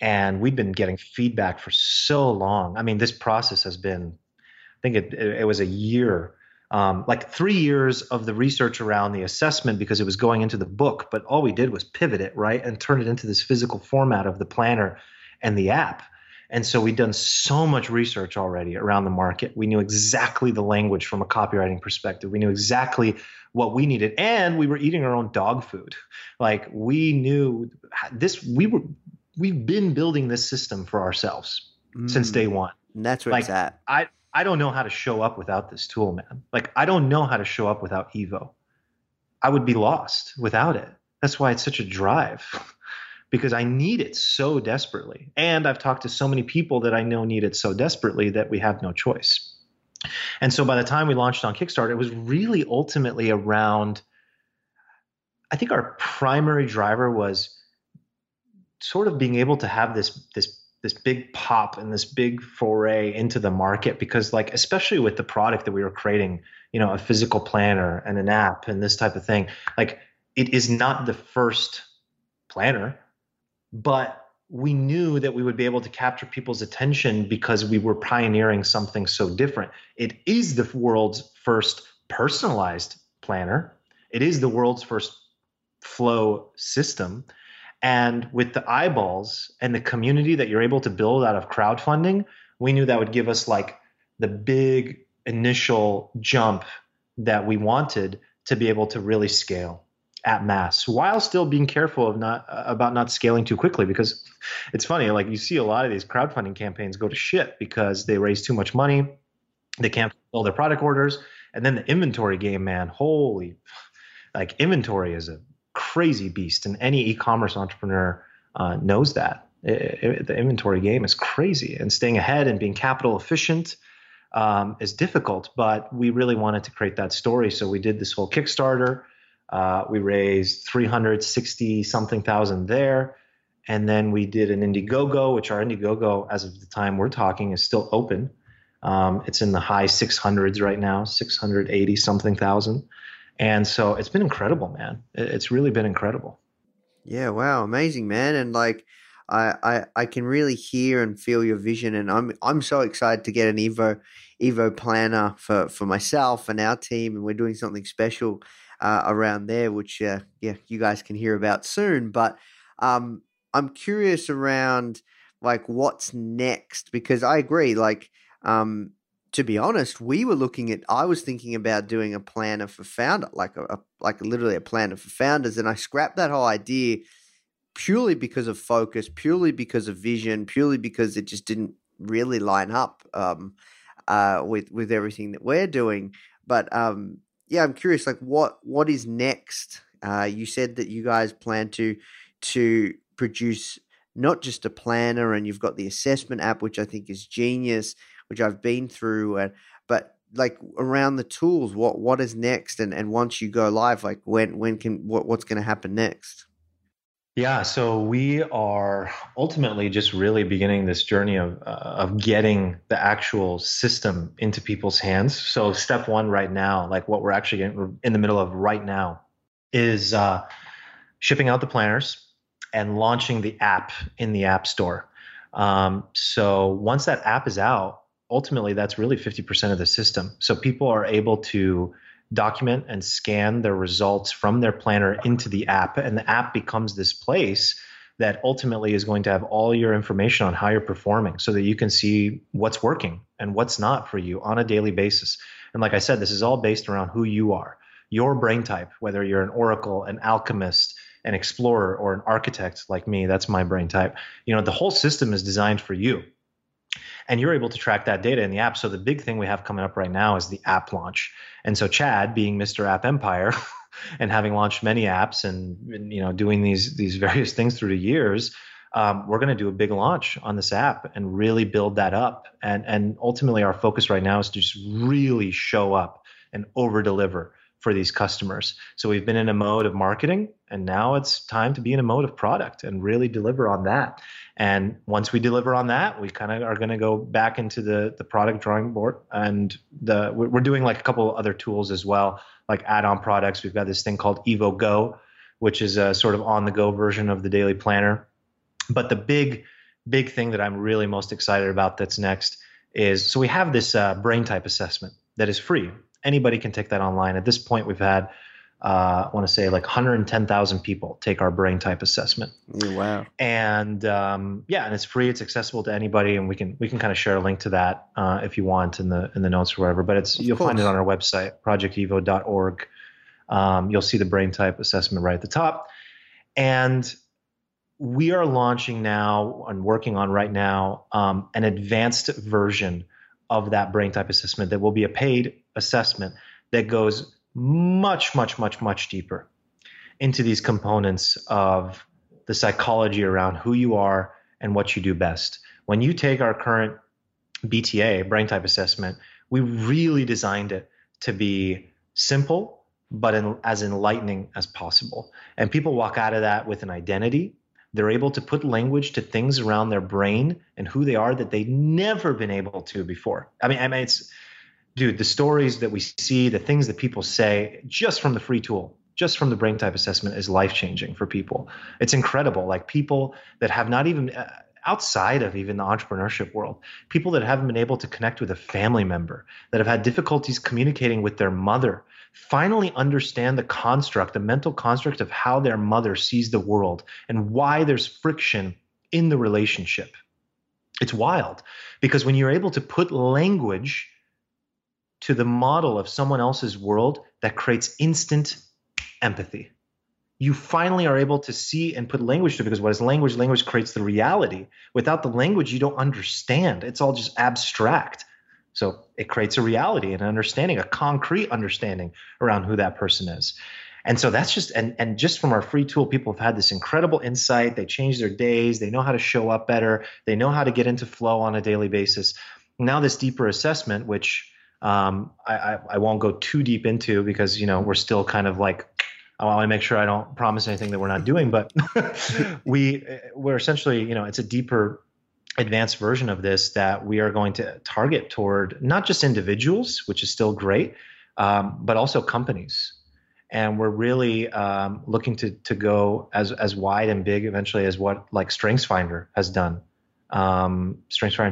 and we'd been getting feedback for so long. I mean, this process has been, I think it was a year, 3 years of the research around the assessment, because it was going into the book, but all we did was pivot it, right, and turn it into this physical format of the planner and the app. And so we'd done so much research already around the market. We knew exactly the language from a copywriting perspective. We knew exactly what we needed, and we were eating our own dog food. We knew this. We've been building this system for ourselves since day one. And that's where it's at. I don't know how to show up without this tool, man. I don't know how to show up without Evo. I would be lost without it. That's why it's such a drive. Because I need it so desperately. And I've talked to so many people that I know need it so desperately that we have no choice. And so by the time we launched on Kickstarter, it was really ultimately around, I think our primary driver was sort of being able to have this big pop and this big foray into the market, because especially with the product that we were creating, you know, a physical planner and an app and this type of thing, it is not the first planner. But we knew that we would be able to capture people's attention because we were pioneering something so different. It is the world's first personalized planner. It is the world's first flow system. And with the eyeballs and the community that you're able to build out of crowdfunding, we knew that would give us the big initial jump that we wanted to be able to really scale at mass, while still being careful of not scaling too quickly. Because it's funny, you see a lot of these crowdfunding campaigns go to shit because they raise too much money, they can't fulfill their product orders, and then the inventory game, man, holy, inventory is a crazy beast, and any e-commerce entrepreneur knows that. The inventory game is crazy, and staying ahead and being capital efficient is difficult, but we really wanted to create that story, so we did this whole Kickstarter. We raised 360,000 there. And then we did an Indiegogo, which our Indiegogo, as of the time we're talking, is still open. It's in the high 600s right now, 680,000. And so it's been incredible, man. It's really been incredible. Yeah. Wow. Amazing, man. And I can really hear and feel your vision, and I'm so excited to get an Evo planner for myself and our team. And we're doing something special around there, which you guys can hear about soon. But I'm curious around like what's next? Because I agree, like, to be honest, we were looking at, I was thinking about doing a planner for founder, like literally a planner for founders. And I scrapped that whole idea purely because of focus, purely because of vision, purely because it just didn't really line up with everything that we're doing. But yeah, I'm curious, like what is next? You said that you guys plan to produce not just a planner, and you've got the assessment app, which I think is genius, which I've been through, but like around the tools, what is next? And once you go live, like when can, what's going to happen next? Yeah. So we are ultimately just really beginning this journey of getting the actual system into people's hands. So step one right now, like what we're actually in the middle of right now is shipping out the planners and launching the app in the App Store. So once that app is out, ultimately that's really 50% of the system. So people are able to document and scan their results from their planner into the app, and the app becomes this place that ultimately is going to have all your information on how you're performing so that you can see what's working and what's not for you on a daily basis. And like I said, this is all based around who you are, your brain type, whether you're an oracle, an alchemist, an explorer, or an architect like me. That's my brain type. You know, the whole system is designed for you, and you're able to track that data in the app. So the big thing we have coming up right now is the app launch. And so Chad, being Mr. App Empire and having launched many apps and you know, doing these various things through the years, we're going to do a big launch on this app and really build that up. And ultimately our focus right now is to just really show up and over deliver for these customers. So we've been in a mode of marketing, and now it's time to be in a mode of product and really deliver on that. And once we deliver on that, we kind of are going to go back into the product drawing board, and we're doing like a couple other tools as well, like add-on products. We've got this thing called Evo Go, which is a sort of on-the-go version of the daily planner. But the big thing that I'm really most excited about that's next is, so we have this brain type assessment that is free. Anybody can take that online. At this point, we've had, I want to say like 110,000 people take our brain type assessment. Wow. And yeah, and it's free. It's accessible to anybody. And we can kind of share a link to that if you want in the notes or whatever, but it's, you'll find it on our website, projectevo.org. You'll see the brain type assessment right at the top. And we are launching now and working on right now an advanced version of that brain type assessment that will be a paid assessment that goes much, much, much, much deeper into these components of the psychology around who you are and what you do best. When you take our current BTA, brain type assessment, we really designed it to be simple, but as enlightening as possible. And people walk out of that with an identity. They're able to put language to things around their brain and who they are that they've never been able to before. I mean, it's, dude, the stories that we see, the things that people say just from the free tool, just from the brain type assessment is life-changing for people. It's incredible. Like people that have not even, outside of even the entrepreneurship world, people that haven't been able to connect with a family member, that have had difficulties communicating with their mother, finally understand the construct, the mental construct of how their mother sees the world and why there's friction in the relationship. It's wild, because when you're able to put language to the model of someone else's world, that creates instant empathy. You finally are able to see and put language to it, because what is language? Language creates the reality. Without the language, you don't understand. It's all just abstract. So it creates a reality and an understanding, a concrete understanding around who that person is. And so that's just, and just from our free tool, people have had this incredible insight. They change their days. They know how to show up better. They know how to get into flow on a daily basis. Now this deeper assessment, which I won't go too deep into, because, you know, we're still kind of like, I want to make sure I don't promise anything that we're not doing, but we're essentially, you know, it's a deeper advanced version of this that we are going to target toward not just individuals, which is still great, but also companies. And we're really looking to go as wide and big eventually as what like StrengthsFinder has done. StrengthsFinder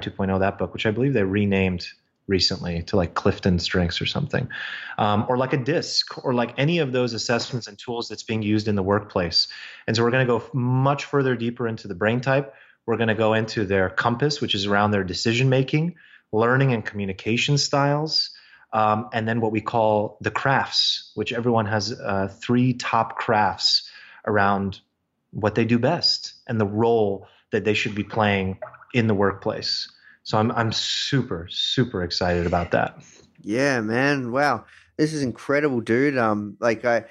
2.0, that book, which I believe they renamed recently to like Clifton Strengths or something, or like a DISC, or like any of those assessments and tools that's being used in the workplace. And so we're going to go much further deeper into the brain type. We're going to go into their compass, which is around their decision-making, learning and communication styles, and then what we call the crafts, which everyone has three top crafts around what they do best and the role that they should be playing in the workplace. So I'm super, super excited about that. Yeah, man. Wow. This is incredible, dude. I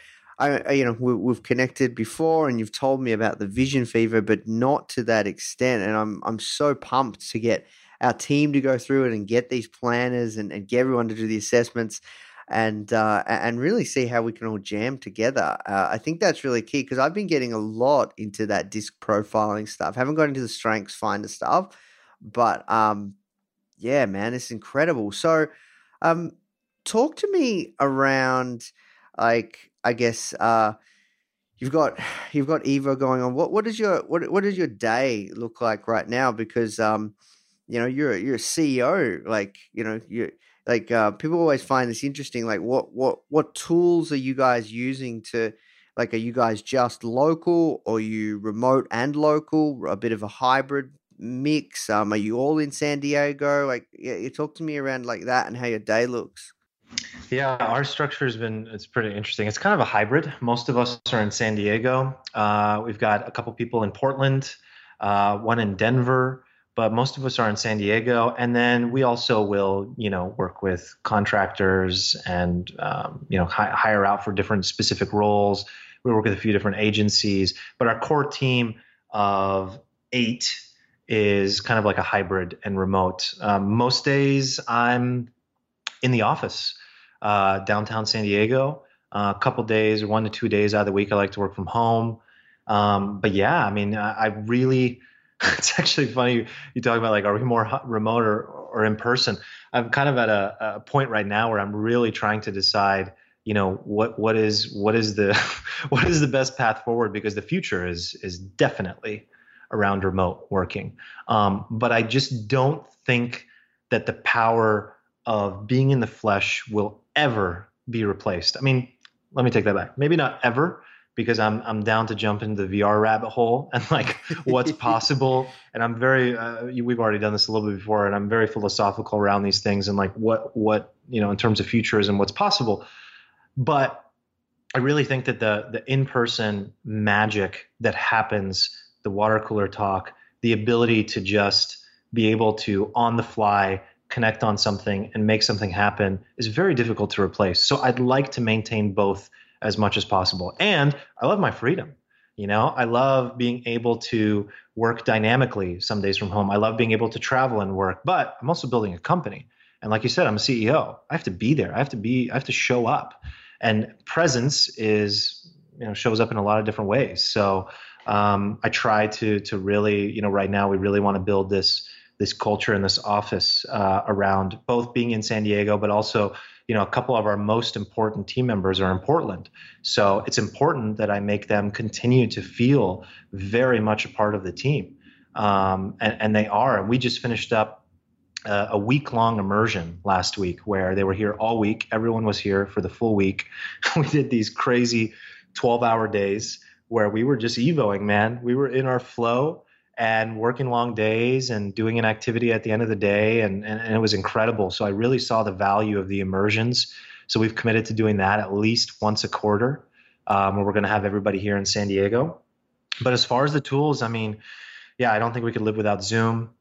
you know, we've connected before and you've told me about the vision fever, but not to that extent. And I'm so pumped to get our team to go through it and get these planners and get everyone to do the assessments and really see how we can all jam together. I think that's really key because I've been getting a lot into that disc profiling stuff. Haven't got into the StrengthsFinder stuff, but yeah, man, it's incredible. So talk to me around, like, I guess you've got Evo going on. What does your day look like right now? Because you know, you're a CEO, like, you know, you like people always find this interesting. Like, what tools are you guys using to, like, are you guys just local or are you remote and local, a bit of a hybrid mix? Are you all in San Diego? Like, yeah, you talk to me around like that and how your day looks. Yeah, our structure has been, it's pretty interesting. It's kind of a hybrid. Most of us are in San Diego. We've got a couple people in Portland, one in Denver, but most of us are in San Diego. And then we also will, you know, work with contractors and, you know, hire out for different specific roles. We work with a few different agencies, but our core team of 8 is kind of like a hybrid and remote. Most days I'm in the office, downtown San Diego, a couple days, 1 to 2 days out of the week. I like to work from home. But yeah, I mean, I really, it's actually funny. You talk about like, are we more remote or in person? I'm kind of at a point right now where I'm really trying to decide, you know, what is the best path forward, because the future is definitely around remote working. But I just don't think that the power of being in the flesh will ever be replaced. I mean, let me take that back. Maybe not ever, because I'm down to jump into the VR rabbit hole and like what's possible. And I'm very, we've already done this a little bit before, and I'm very philosophical around these things and like what, you know, in terms of futurism, what's possible. But I really think that the in-person magic that happens, the water cooler talk, the ability to just be able to on the fly connect on something and make something happen is very difficult to replace. So I'd like to maintain both as much as possible. And I love my freedom. You know, I love being able to work dynamically some days from home. I love being able to travel and work, but I'm also building a company. And like you said, I'm a CEO. I have to be there. I have to show up, and presence is, you know, shows up in a lot of different ways. So I try to really, you know, right now we really want to build this culture in this office around both being in San Diego, but also, you know, a couple of our most important team members are in Portland. So it's important that I make them continue to feel very much a part of the team. And they are. And we just finished up a week-long immersion last week where they were here all week. Everyone was here for the full week. We did these crazy 12-hour days where we were just evoing, man. We were in our flow and working long days and doing an activity at the end of the day. And it was incredible. So I really saw the value of the immersions. So we've committed to doing that at least once a quarter, where we're going to have everybody here in San Diego. But as far as the tools, I mean, yeah, I don't think we could live without Zoom.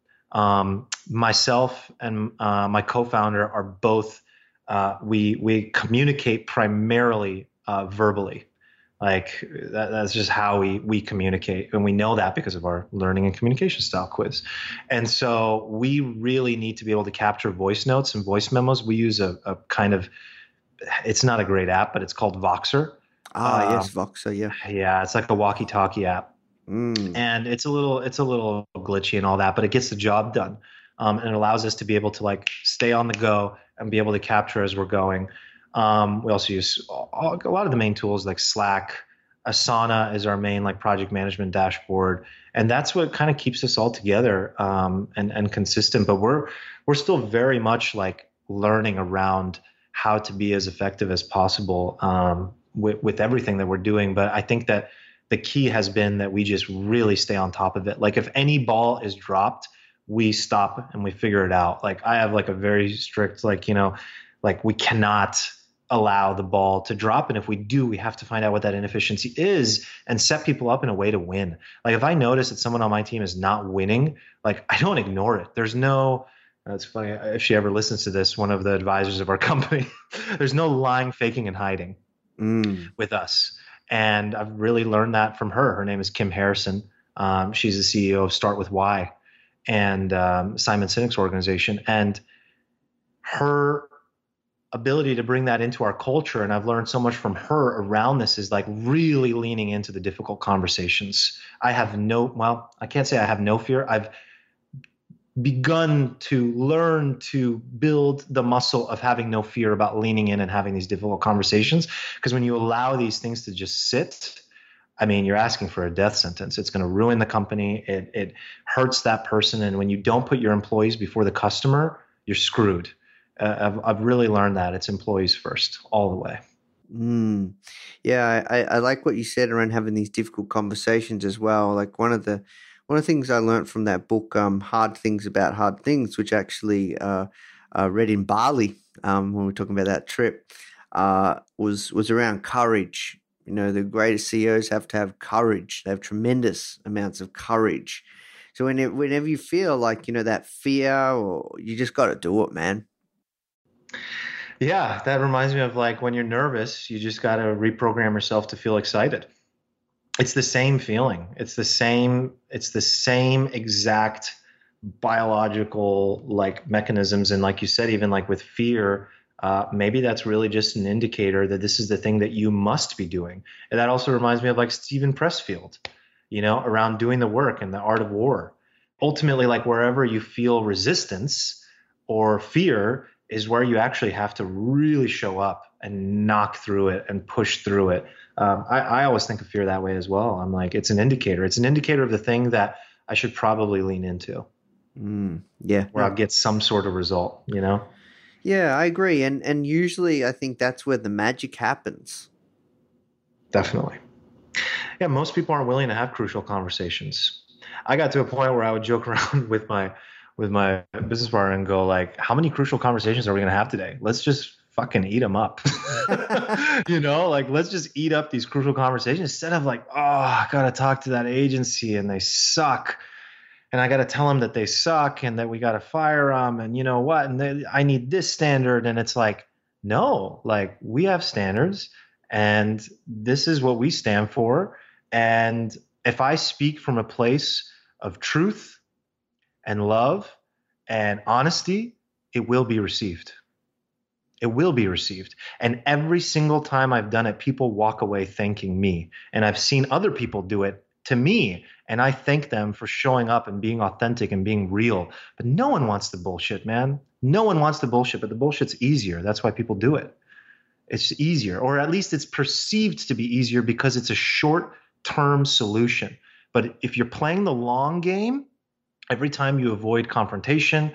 Myself and my co-founder are both, we communicate primarily verbally. Like that's just how we communicate. And we know that because of our learning and communication style quiz. And so we really need to be able to capture voice notes and voice memos. We use a kind of, it's not a great app, but it's called Voxer. Ah, yes, Voxer, yeah. Yeah, it's like the walkie-talkie app. Mm. And it's a little glitchy and all that, but it gets the job done. And it allows us to be able to like stay on the go and be able to capture as we're going. We also use a lot of the main tools like Slack. Asana is our main like project management dashboard, and that's what kind of keeps us all together and consistent. But we're still very much like learning around how to be as effective as possible with everything that we're doing. But I think that the key has been that we just really stay on top of it. Like if any ball is dropped, we stop and we figure it out. Like I have like a very strict, like, you know, like we cannot allow the ball to drop. And if we do, we have to find out what that inefficiency is and set people up in a way to win. Like if I notice that someone on my team is not winning, like I don't ignore it. There's no, it's funny, if she ever listens to this, one of the advisors of our company, there's no lying, faking, and hiding with us. And I've really learned that from her. Her name is Kim Harrison. She's the CEO of Start With Why and Simon Sinek's organization. And her ability to bring that into our culture, and I've learned so much from her around this, is like really leaning into the difficult conversations. I have no, well, I can't say I have no fear. I've begun to learn to build the muscle of having no fear about leaning in and having these difficult conversations. Because when you allow these things to just sit, I mean, you're asking for a death sentence. It's going to ruin the company. It hurts that person. And when you don't put your employees before the customer, you're screwed. I've really learned that it's employees first all the way. Yeah. I like what you said around having these difficult conversations as well. Like one of the things I learned from that book, Hard Things About Hard Things, which actually read in Bali when we were talking about that trip, was around courage. You know, the greatest CEOs have to have courage. They have tremendous amounts of courage. So whenever you feel like, you know, that fear, or you just got to do it, man. Yeah, that reminds me of like when you're nervous, you just got to reprogram yourself to feel excited. It's the same feeling. It's the same exact biological like mechanisms. And like you said, even like with fear, maybe that's really just an indicator that this is the thing that you must be doing. And that also reminds me of like Stephen Pressfield, you know, around doing the work and the art of war. Ultimately, like wherever you feel resistance or fear is where you actually have to really show up and knock through it and push through it. I always think of fear that way as well. I'm like, it's an indicator. It's an indicator of the thing that I should probably lean into. Yeah. Where I'll get some sort of result, you know? Yeah, I agree. And usually I think that's where the magic happens. Definitely. Yeah, most people aren't willing to have crucial conversations. I got to a point where I would joke around with my business partner and go like, how many crucial conversations are we going to have today? Let's just fucking eat them up. You know, like, let's just eat up these crucial conversations instead of like, oh, I got to talk to that agency and they suck. And I got to tell them that they suck and that we got to fire them. And you know what? And I need this standard. And it's like, no, like we have standards and this is what we stand for. And if I speak from a place of truth and love and honesty, it will be received. It will be received. And every single time I've done it, people walk away thanking me. And I've seen other people do it to me. And I thank them for showing up and being authentic and being real. But no one wants the bullshit, man. No one wants the bullshit, but the bullshit's easier. That's why people do it. It's easier, or at least it's perceived to be easier because it's a short-term solution. But if you're playing the long game, every time you avoid confrontation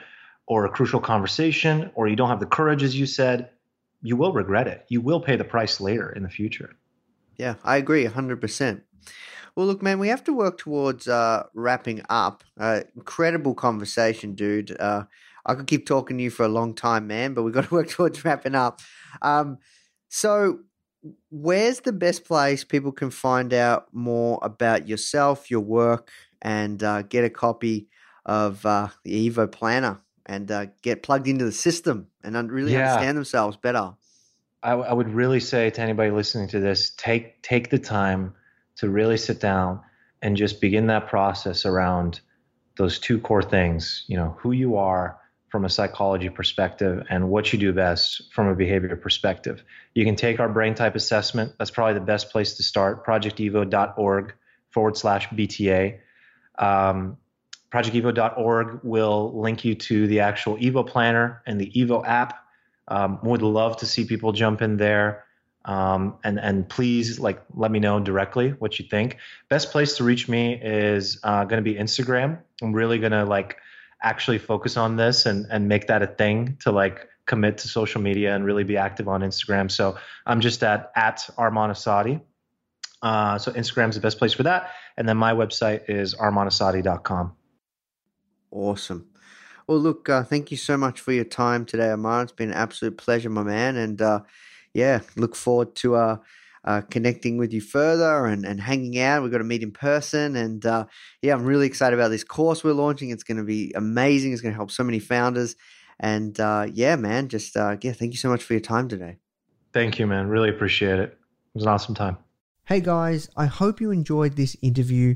or a crucial conversation, or you don't have the courage, as you said, you will regret it. You will pay the price later in the future. Yeah, I agree 100%. Well, look, man, we have to work towards wrapping up. Incredible conversation, dude. I could keep talking to you for a long time, man, but we've got to work towards wrapping up. So where's the best place people can find out more about yourself, your work, and get a copy of the Evo Planner and get plugged into the system and really understand themselves better? I would really say to anybody listening to this, take the time to really sit down and just begin that process around those two core things, you know, who you are from a psychology perspective and what you do best from a behavior perspective. You can take our brain type assessment. That's probably the best place to start, projectevo.org/BTA. Projectevo.org will link you to the actual Evo Planner and the Evo app. Would love to see people jump in there. And please, like, let me know directly what you think. Best place to reach me is going to be Instagram. I'm really going to like actually focus on this and make that a thing, to like commit to social media and really be active on Instagram. So I'm just at Arman Assadi. So Instagram's the best place for that. And then my website is armanassadi.com. Awesome. Well, look, thank you so much for your time today, Arman. It's been an absolute pleasure, my man. And yeah, look forward to connecting with you further and hanging out. We've got to meet in person. And yeah, I'm really excited about this course we're launching. It's going to be amazing. It's going to help so many founders. And yeah, man, just yeah, thank you so much for your time today. Thank you, man. Really appreciate it. It was an awesome time. Hey guys, I hope you enjoyed this interview.